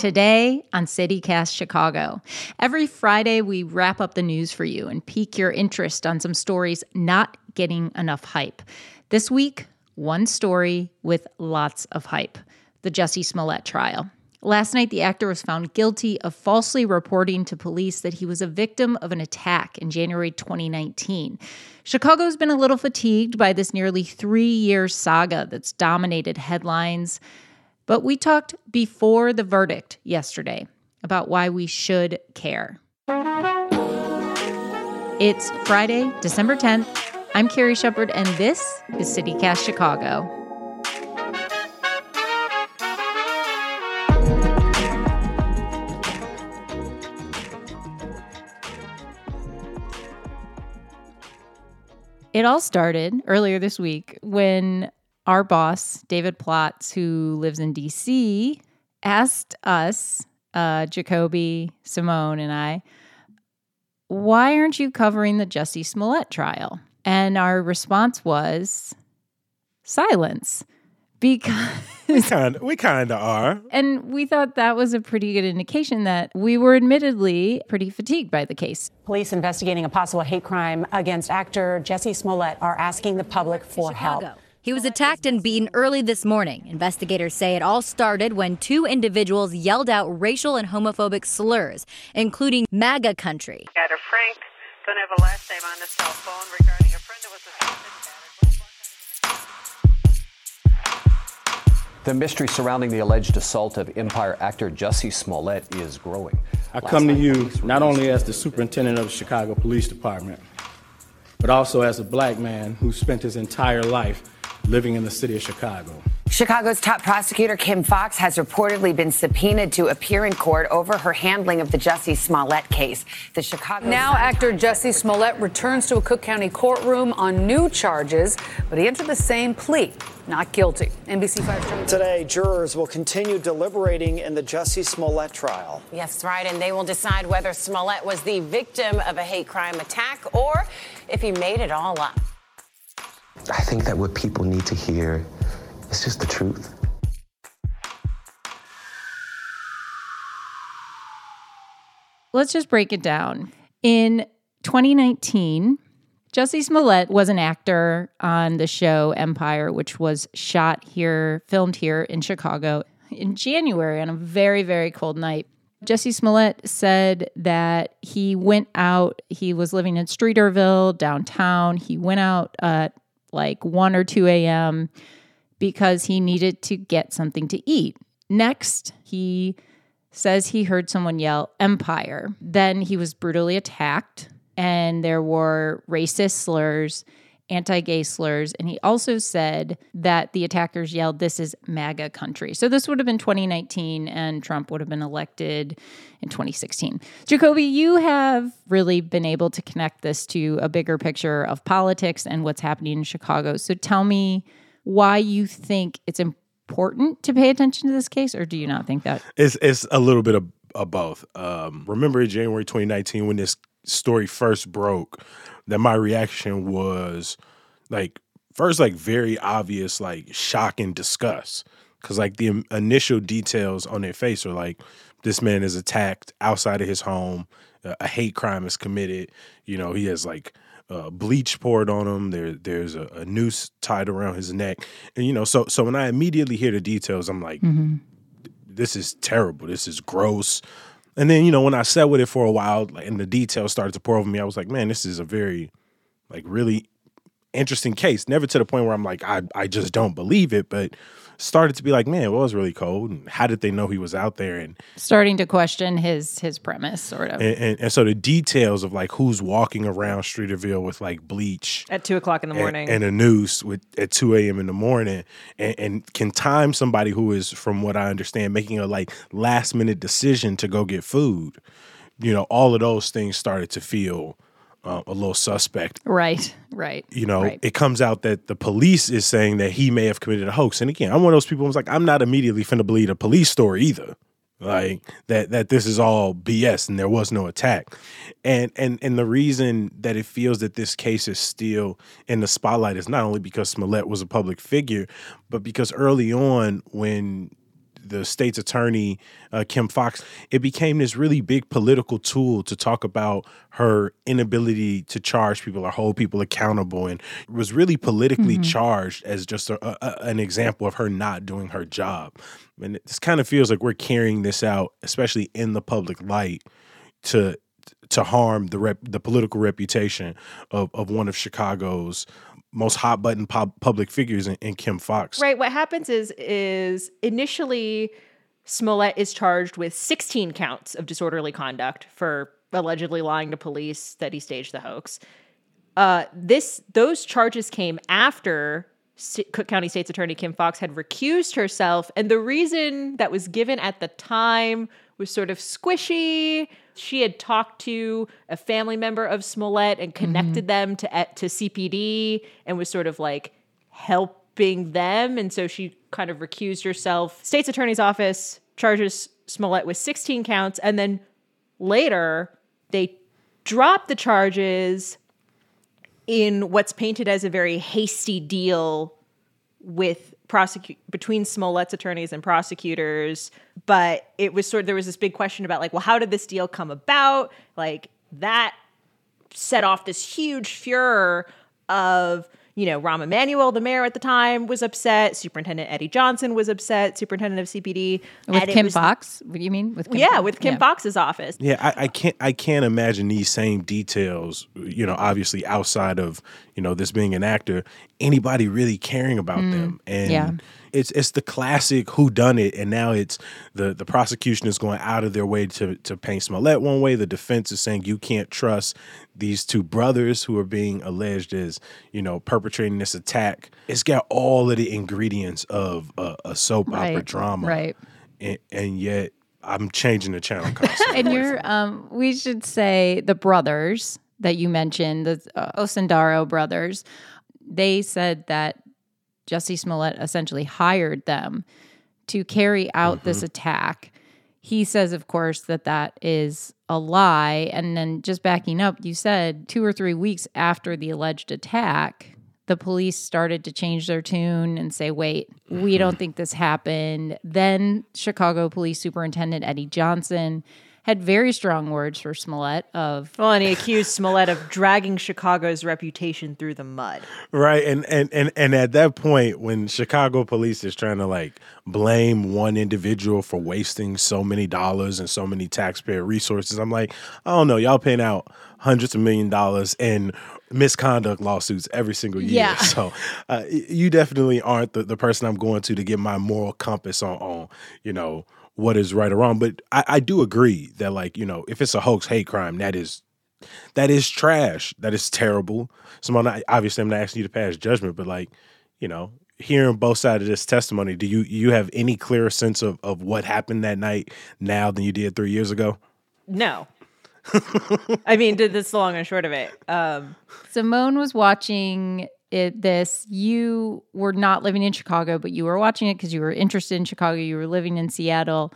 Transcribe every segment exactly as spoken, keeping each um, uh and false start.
today on CityCast Chicago. Every Friday, we wrap up the news for you and pique your interest on some stories not getting enough hype. This week, one story with lots of hype, the Jussie Smollett trial. Last night, the actor was found guilty of falsely reporting to police that he was a victim of an attack in January twenty nineteen. Chicago's been a little fatigued by this nearly three-year saga that's dominated headlines. But we talked before the verdict yesterday about why we should care. It's Friday, December tenth. I'm Carrie Shepherd, and this is CityCast Chicago. It all started earlier this week when our boss, David Plotz, who lives in D C, asked us, uh, Jacoby, Simone, and I, why aren't you covering the Jussie Smollett trial? And our response was silence. Because we kind of we kind of are. And we thought that was a pretty good indication that we were admittedly pretty fatigued by the case. Police investigating a possible hate crime against actor Jussie Smollett are asking the public for help. He was attacked and beaten early this morning. Investigators say it all started when two individuals yelled out racial and homophobic slurs, including MAGA country. Got a Frank, don't have a last name on the cell phone regarding a friend that was assaulted. The mystery surrounding the alleged assault of Empire actor Jussie Smollett is growing. I come to you not only as the superintendent of the Chicago Police Department, but also as a black man who spent his entire life living in the city of Chicago. Chicago's top prosecutor, Kim Fox, has reportedly been subpoenaed to appear in court over her handling of the Jussie Smollett case. The Chicago Now actor Jussie Smollett returns to a Cook County courtroom on new charges, but he entered the same plea, not guilty. N B C five Today, jurors will continue deliberating in the Jussie Smollett trial. Yes, right, and they will decide whether Smollett was the victim of a hate crime attack or if he made it all up. I think that what people need to hear is just the truth. Let's just break it down. In twenty nineteen, Jussie Smollett was an actor on the show Empire, which was shot here, filmed here in Chicago in January on a very, very cold night. Jussie Smollett said that he went out, he was living in Streeterville, downtown. He went out at like one or two a.m. because he needed to get something to eat. Next, he says he heard someone yell, Empire. Then he was brutally attacked, and there were racist slurs, anti-gay slurs, and he also said that the attackers yelled, this is MAGA country. So this would have been twenty nineteen, and Trump would have been elected in twenty sixteen. Jacoby, you have really been able to connect this to a bigger picture of politics and what's happening in Chicago. So tell me why you think it's important to pay attention to this case, or do you not think that? It's, it's a little bit of, of both. Um, remember in January twenty nineteen when this story first broke, that my reaction was like first like very obvious like shock and disgust, because like the initial details on their face are like, this man is attacked outside of his home, a hate crime is committed, you know, he has like uh, bleach poured on him, there there's a, a noose tied around his neck, and you know, so so when I immediately hear the details, I'm like, mm-hmm. this is terrible, this is gross. And then, you know, when I sat with it for a while, like, and the details started to pour over me, I was like, man, this is a very, like, really interesting case. Never to the point where I'm like, I, I just don't believe it, but started to be like, man, well, it was really cold. And how did they know he was out there? And starting to question his his premise, sort of. And, and, and so the details of, like, who's walking around Streeterville with, like, bleach. At two o'clock in the morning. And, and a noose with, at two a.m. in the morning. And, and can time somebody who is, from what I understand, making a, like, last-minute decision to go get food. You know, all of those things started to feel Uh, a little suspect. Right, right. You know, right. It comes out that the police is saying that he may have committed a hoax. And again, I'm one of those people who's like, I'm not immediately finna believe a police story either. Like, that that this is all B S and there was no attack. And, and, and the reason that it feels that this case is still in the spotlight is not only because Smollett was a public figure, but because early on when the state's attorney, uh, Kim Fox, it became this really big political tool to talk about her inability to charge people or hold people accountable, and was really politically mm-hmm. charged as just a, a, an example of her not doing her job. And this kind of feels like we're carrying this out, especially in the public light, to to harm the rep, the political reputation of, of one of Chicago's most hot button pub- public figures in, in Kim Fox. Right. What happens is, is initially Smollett is charged with sixteen counts of disorderly conduct for allegedly lying to police that he staged the hoax. Uh, this those charges came after S- Cook County State's Attorney Kim Fox had recused herself. And the reason that was given at the time was sort of squishy. She had talked to a family member of Smollett and connected mm-hmm. them to to C P D and was sort of like helping them. And so she kind of recused herself. State's Attorney's Office charges Smollett with sixteen counts. And then later, they dropped the charges in what's painted as a very hasty deal with prosecute between Smollett's attorneys and prosecutors, but it was sort of, there was this big question about like, well, how did this deal come about? Like that set off this huge furor of, you know, Rahm Emanuel, the mayor at the time, was upset. Superintendent Eddie Johnson was upset. Superintendent of C P D with Kim was, Fox. What do you mean with Kim yeah Fox? with Kim yeah. Fox's office? Yeah, I, I can't I can't imagine these same details. You know, obviously outside of, you know, this being an actor, anybody really caring about mm, them. And yeah. it's it's the classic whodunit, and now it's the, the prosecution is going out of their way to, to paint Smollett one way. The defense is saying you can't trust these two brothers who are being alleged as, you know, perpetrating this attack. It's got all of the ingredients of a, a soap right, opera drama. Right. And, and yet I'm changing the channel constantly. And you're um, we should say the brothers that you mentioned, the uh, Osindaro brothers, they said that Jussie Smollett essentially hired them to carry out mm-hmm. this attack. He says, of course, that that is a lie. And then just backing up, you said two or three weeks after the alleged attack, the police started to change their tune and say, wait, mm-hmm. we don't think this happened. Then Chicago Police Superintendent Eddie Johnson had very strong words for Smollett of... Well, and he accused Smollett of dragging Chicago's reputation through the mud. Right, and, and and and at that point, when Chicago police is trying to, like, blame one individual for wasting so many dollars and so many taxpayer resources, I'm like, I don't know, y'all paying out hundreds of million dollars in misconduct lawsuits every single year. Yeah. So uh, you definitely aren't the, the person I'm going to to get my moral compass on, on you know, what is right or wrong. But I, I do agree that, like, you know, if it's a hoax hate crime, that is that is trash. That is terrible. So I'm not, obviously, I'm not asking you to pass judgment, but, like, you know, hearing both sides of this testimony, do you you have any clearer sense of, of what happened that night now than you did three years ago? No. I mean, did this long and short of it. Um, Simone was watching it, this. You were not living in Chicago, but you were watching it because you were interested in Chicago. You were living in Seattle.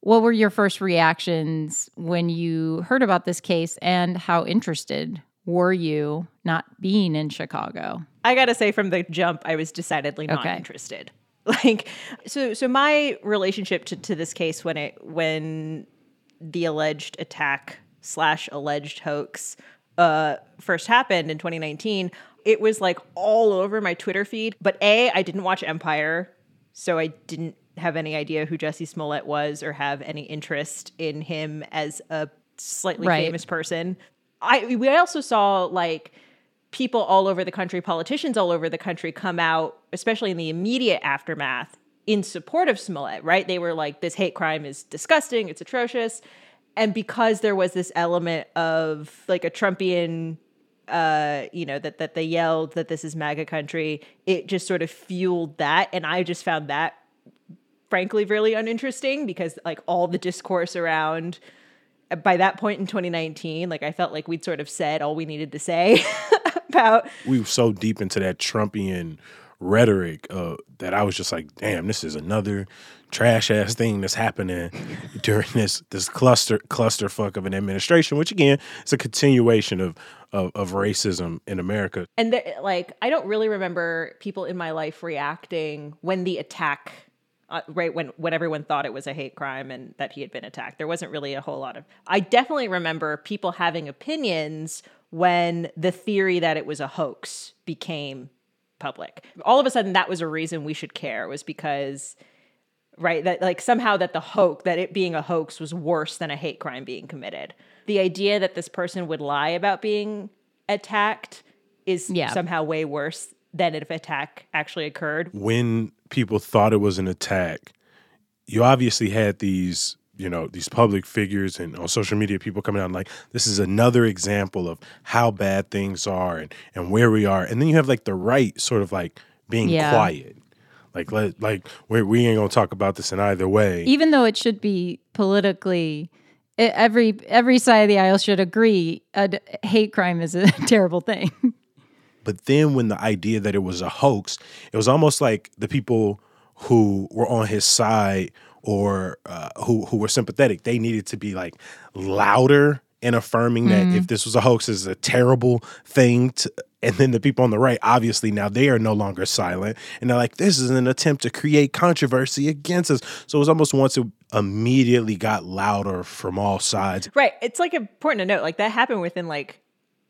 What were your first reactions when you heard about this case, and how interested were you not being in Chicago? I gotta say, from the jump, I was decidedly not okay. interested. Like, so, so my relationship to, to this case when it when the alleged attack slash alleged hoax uh, first happened in twenty nineteen. It was like all over my Twitter feed. But A, I didn't watch Empire, so I didn't have any idea who Jussie Smollett was or have any interest in him as a slightly right. famous person. I we also saw like people all over the country, politicians all over the country come out, especially in the immediate aftermath, in support of Smollett, right? They were like, this hate crime is disgusting, it's atrocious. And because there was this element of like a Trumpian... Uh, you know, that that they yelled that this is MAGA country, it just sort of fueled that. And I just found that, frankly, really uninteresting because, like, all the discourse around, by that point in twenty nineteen, like, I felt like we'd sort of said all we needed to say about... We were so deep into that Trumpian rhetoric uh, that I was just like, damn, this is another trash-ass thing that's happening during this this cluster clusterfuck of an administration, which, again, it's a continuation of Of, of racism in America. And the, like, I don't really remember people in my life reacting when the attack uh, right when, when everyone thought it was a hate crime and that he had been attacked. There wasn't really a whole lot of... I definitely remember people having opinions when the theory that it was a hoax became public. All of a sudden, that was a reason we should care, was because... Right, that like somehow that the hoax, that it being a hoax was worse than a hate crime being committed. The idea that this person would lie about being attacked is yeah. somehow way worse than if an attack actually occurred. When people thought it was an attack, you obviously had these, you know, these public figures and on social media people coming out and like, this is another example of how bad things are and, and where we are. And then you have like the right sort of like being yeah. quiet. Like, let, like we we ain't gonna talk about this in either way. Even though it should be politically, it, every every side of the aisle should agree a d- hate crime is a terrible thing. But then when the idea that it was a hoax, it was almost like the people who were on his side or uh, who who were sympathetic, they needed to be like louder in affirming mm-hmm. that if this was a hoax, this is a terrible thing to. And then the people on the right, obviously now they are no longer silent. And they're like, this is an attempt to create controversy against us. So it was almost once it immediately got louder from all sides. Right. It's like important to note, like that happened within like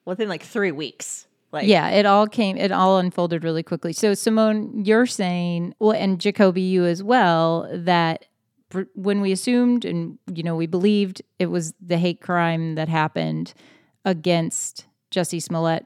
within like three weeks. Like Yeah, it all came, it all unfolded really quickly. So Simone, you're saying, well, and Jacoby, you as well, that when we assumed and, you know, we believed it was the hate crime that happened against Jussie Smollett,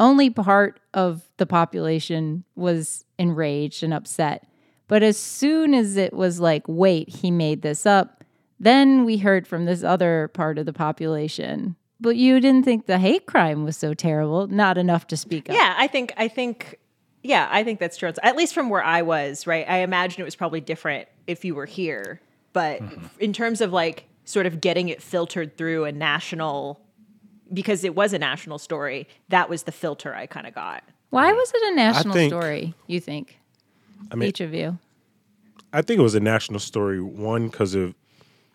only part of the population was enraged and upset. But as soon as it was like, wait, he made this up, then we heard from this other part of the population. But you didn't think the hate crime was so terrible, not enough to speak up. Yeah, I think, I think, yeah, I think that's true. At least from where I was, right? I imagine it was probably different if you were here. But mm-hmm. in terms of like sort of getting it filtered through a national... Because it was a national story, that was the filter I kind of got. Why was it a national think, story, you think? I mean, each of you. I think it was a national story, one, because of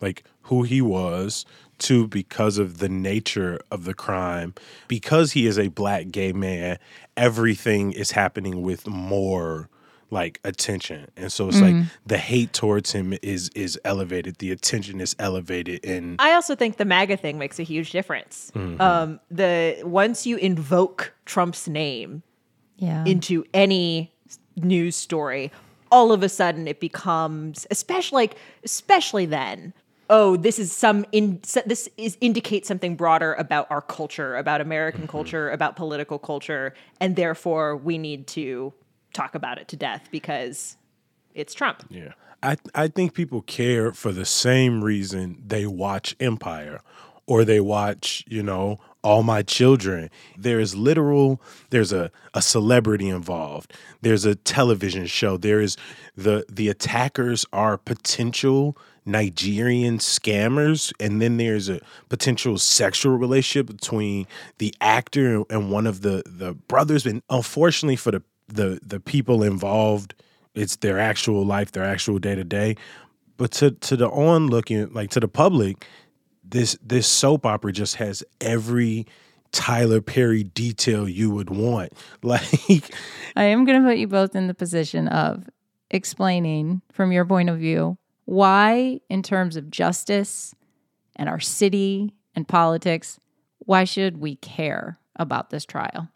like who he was, two, because of the nature of the crime. Because he is a black gay man, everything is happening with more like attention. And so it's mm-hmm. like the hate towards him is is elevated. The attention is elevated. And I also think the MAGA thing makes a huge difference. Mm-hmm. Um, the once you invoke Trump's name yeah. into any news story, all of a sudden it becomes, especially like especially then, oh, this is some in, this is indicates something broader about our culture, about American mm-hmm. culture, about political culture, and therefore we need to talk about it to death because it's Trump. Yeah. I I think people care for the same reason they watch Empire or they watch, you know, All My Children. There is literal, there's a, a celebrity involved. There's a television show. There is the the attackers are potential Nigerian scammers, and then there's a potential sexual relationship between the actor and one of the, the brothers. And unfortunately for the the the people involved, it's their actual life, their actual day-to-day. But to to the onlooking, like to the public, this this soap opera just has every Tyler Perry detail you would want. Like, I am going to put you both in the position of explaining from your point of view why, in terms of justice and our city and politics, why should we care about this trial?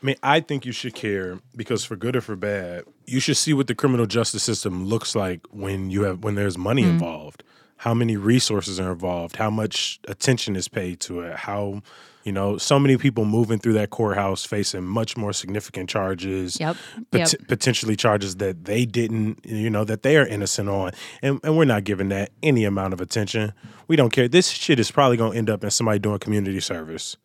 I mean, I think you should care because for good or for bad, you should see what the criminal justice system looks like when you have when there's money mm-hmm. involved, how many resources are involved, how much attention is paid to it, how, you know, so many people moving through that courthouse facing much more significant charges, yep. Pot- yep. potentially charges that they didn't, you know, that they are innocent on. And, and we're not giving that any amount of attention. We don't care. This shit is probably going to end up in somebody doing community service.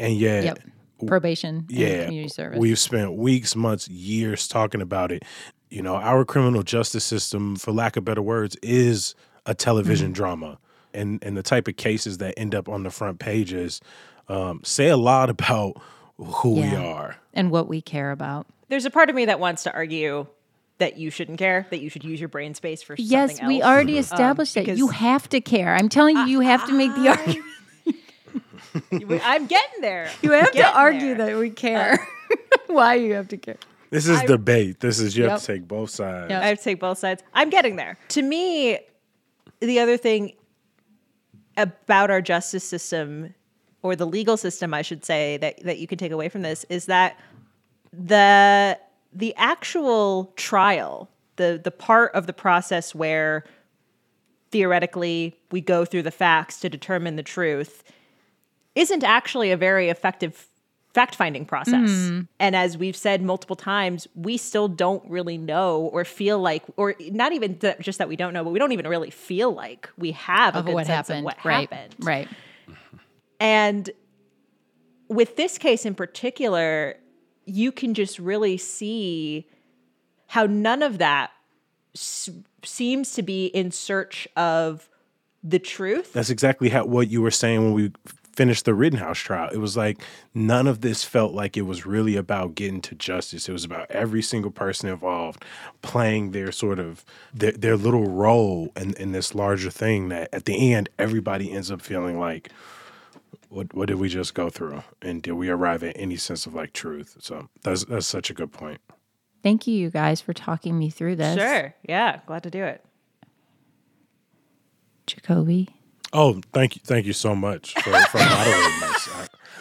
And yet... Yep. Probation and yeah, community service. We've spent weeks, months, years talking about it. You know, our criminal justice system, for lack of better words, is a television mm-hmm. drama. And and the type of cases that end up on the front pages um, say a lot about who yeah. we are. And what we care about. There's a part of me that wants to argue that you shouldn't care, that you should use your brain space for yes, something else. Yes, we already mm-hmm. established um, that. You have to care. I'm telling you, you have I, to make the argument. I'm getting there. You have to argue there. That we care. Uh, Why you have to care. This is I, debate. This is, you yep. have to take both sides. Yep. I have to take both sides. I'm getting there. To me, the other thing about our justice system, or the legal system, I should say, that, that you can take away from this is that the the actual trial, the the part of the process where theoretically we go through the facts to determine the truth, isn't actually a very effective fact-finding process. Mm. And as we've said multiple times, we still don't really know or feel like, or not even th- just that we don't know, but we don't even really feel like we have a of good what sense happened. Of what right. happened. Right. And with this case in particular, you can just really see how none of that s- seems to be in search of the truth. That's exactly how what you were saying when we finished the Rittenhouse trial. It was like none of this felt like it was really about getting to justice. It was about every single person involved playing their sort of their, their little role in, in this larger thing that at the end everybody ends up feeling like, what what did we just go through, and did we arrive at any sense of like truth? So that's that's such a good point. Thank you, you guys, for talking me through this. Sure, yeah, glad to do it. Jacoby. Oh, thank you. Thank you so much for, for moderating this.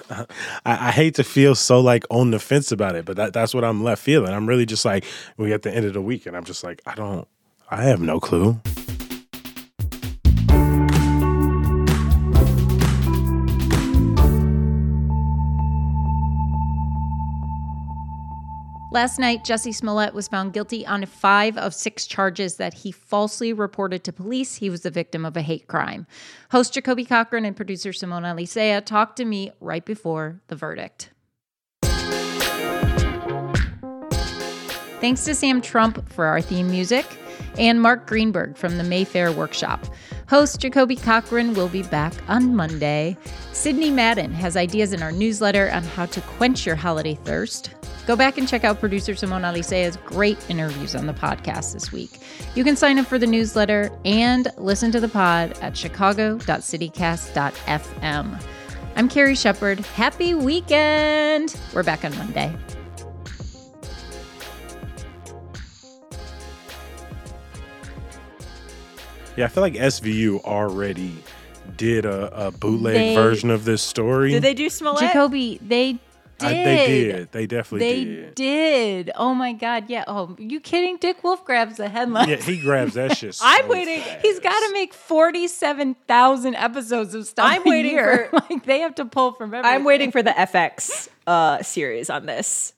I, I, I hate to feel so like on the fence about it, but that, that's what I'm left feeling. I'm really just like, we at the end of the week, and I'm just like, I don't, I have no clue. Last night, Jussie Smollett was found guilty on five of six charges that he falsely reported to police. He was the victim of a hate crime. Host Jacoby Cochran and producer Simona Licea talked to me right before the verdict. Thanks to Sam Trump for our theme music and Mark Greenberg from the Mayfair Workshop. Host Jacoby Cochran will be back on Monday. Sydney Madden has ideas in our newsletter on how to quench your holiday thirst. Go back and check out producer Simona Licea's great interviews on the podcast this week. You can sign up for the newsletter and listen to the pod at chicago dot citycast dot f m. I'm Carrie Shepard. Happy weekend! We're back on Monday. Yeah, I feel like S V U already did a, a bootleg they, version of this story. Did they do Smollett? Jacoby, they Did. I, they did. They definitely they did. They did. Oh, my God. Yeah. Oh, are you kidding? Dick Wolf grabs the headline. Yeah, he grabs that shit so I'm waiting. Fast. He's got to make forty-seven thousand episodes of stuff I'm waiting year. For. Like, they have to pull from everything. I'm waiting for the F X uh, series on this.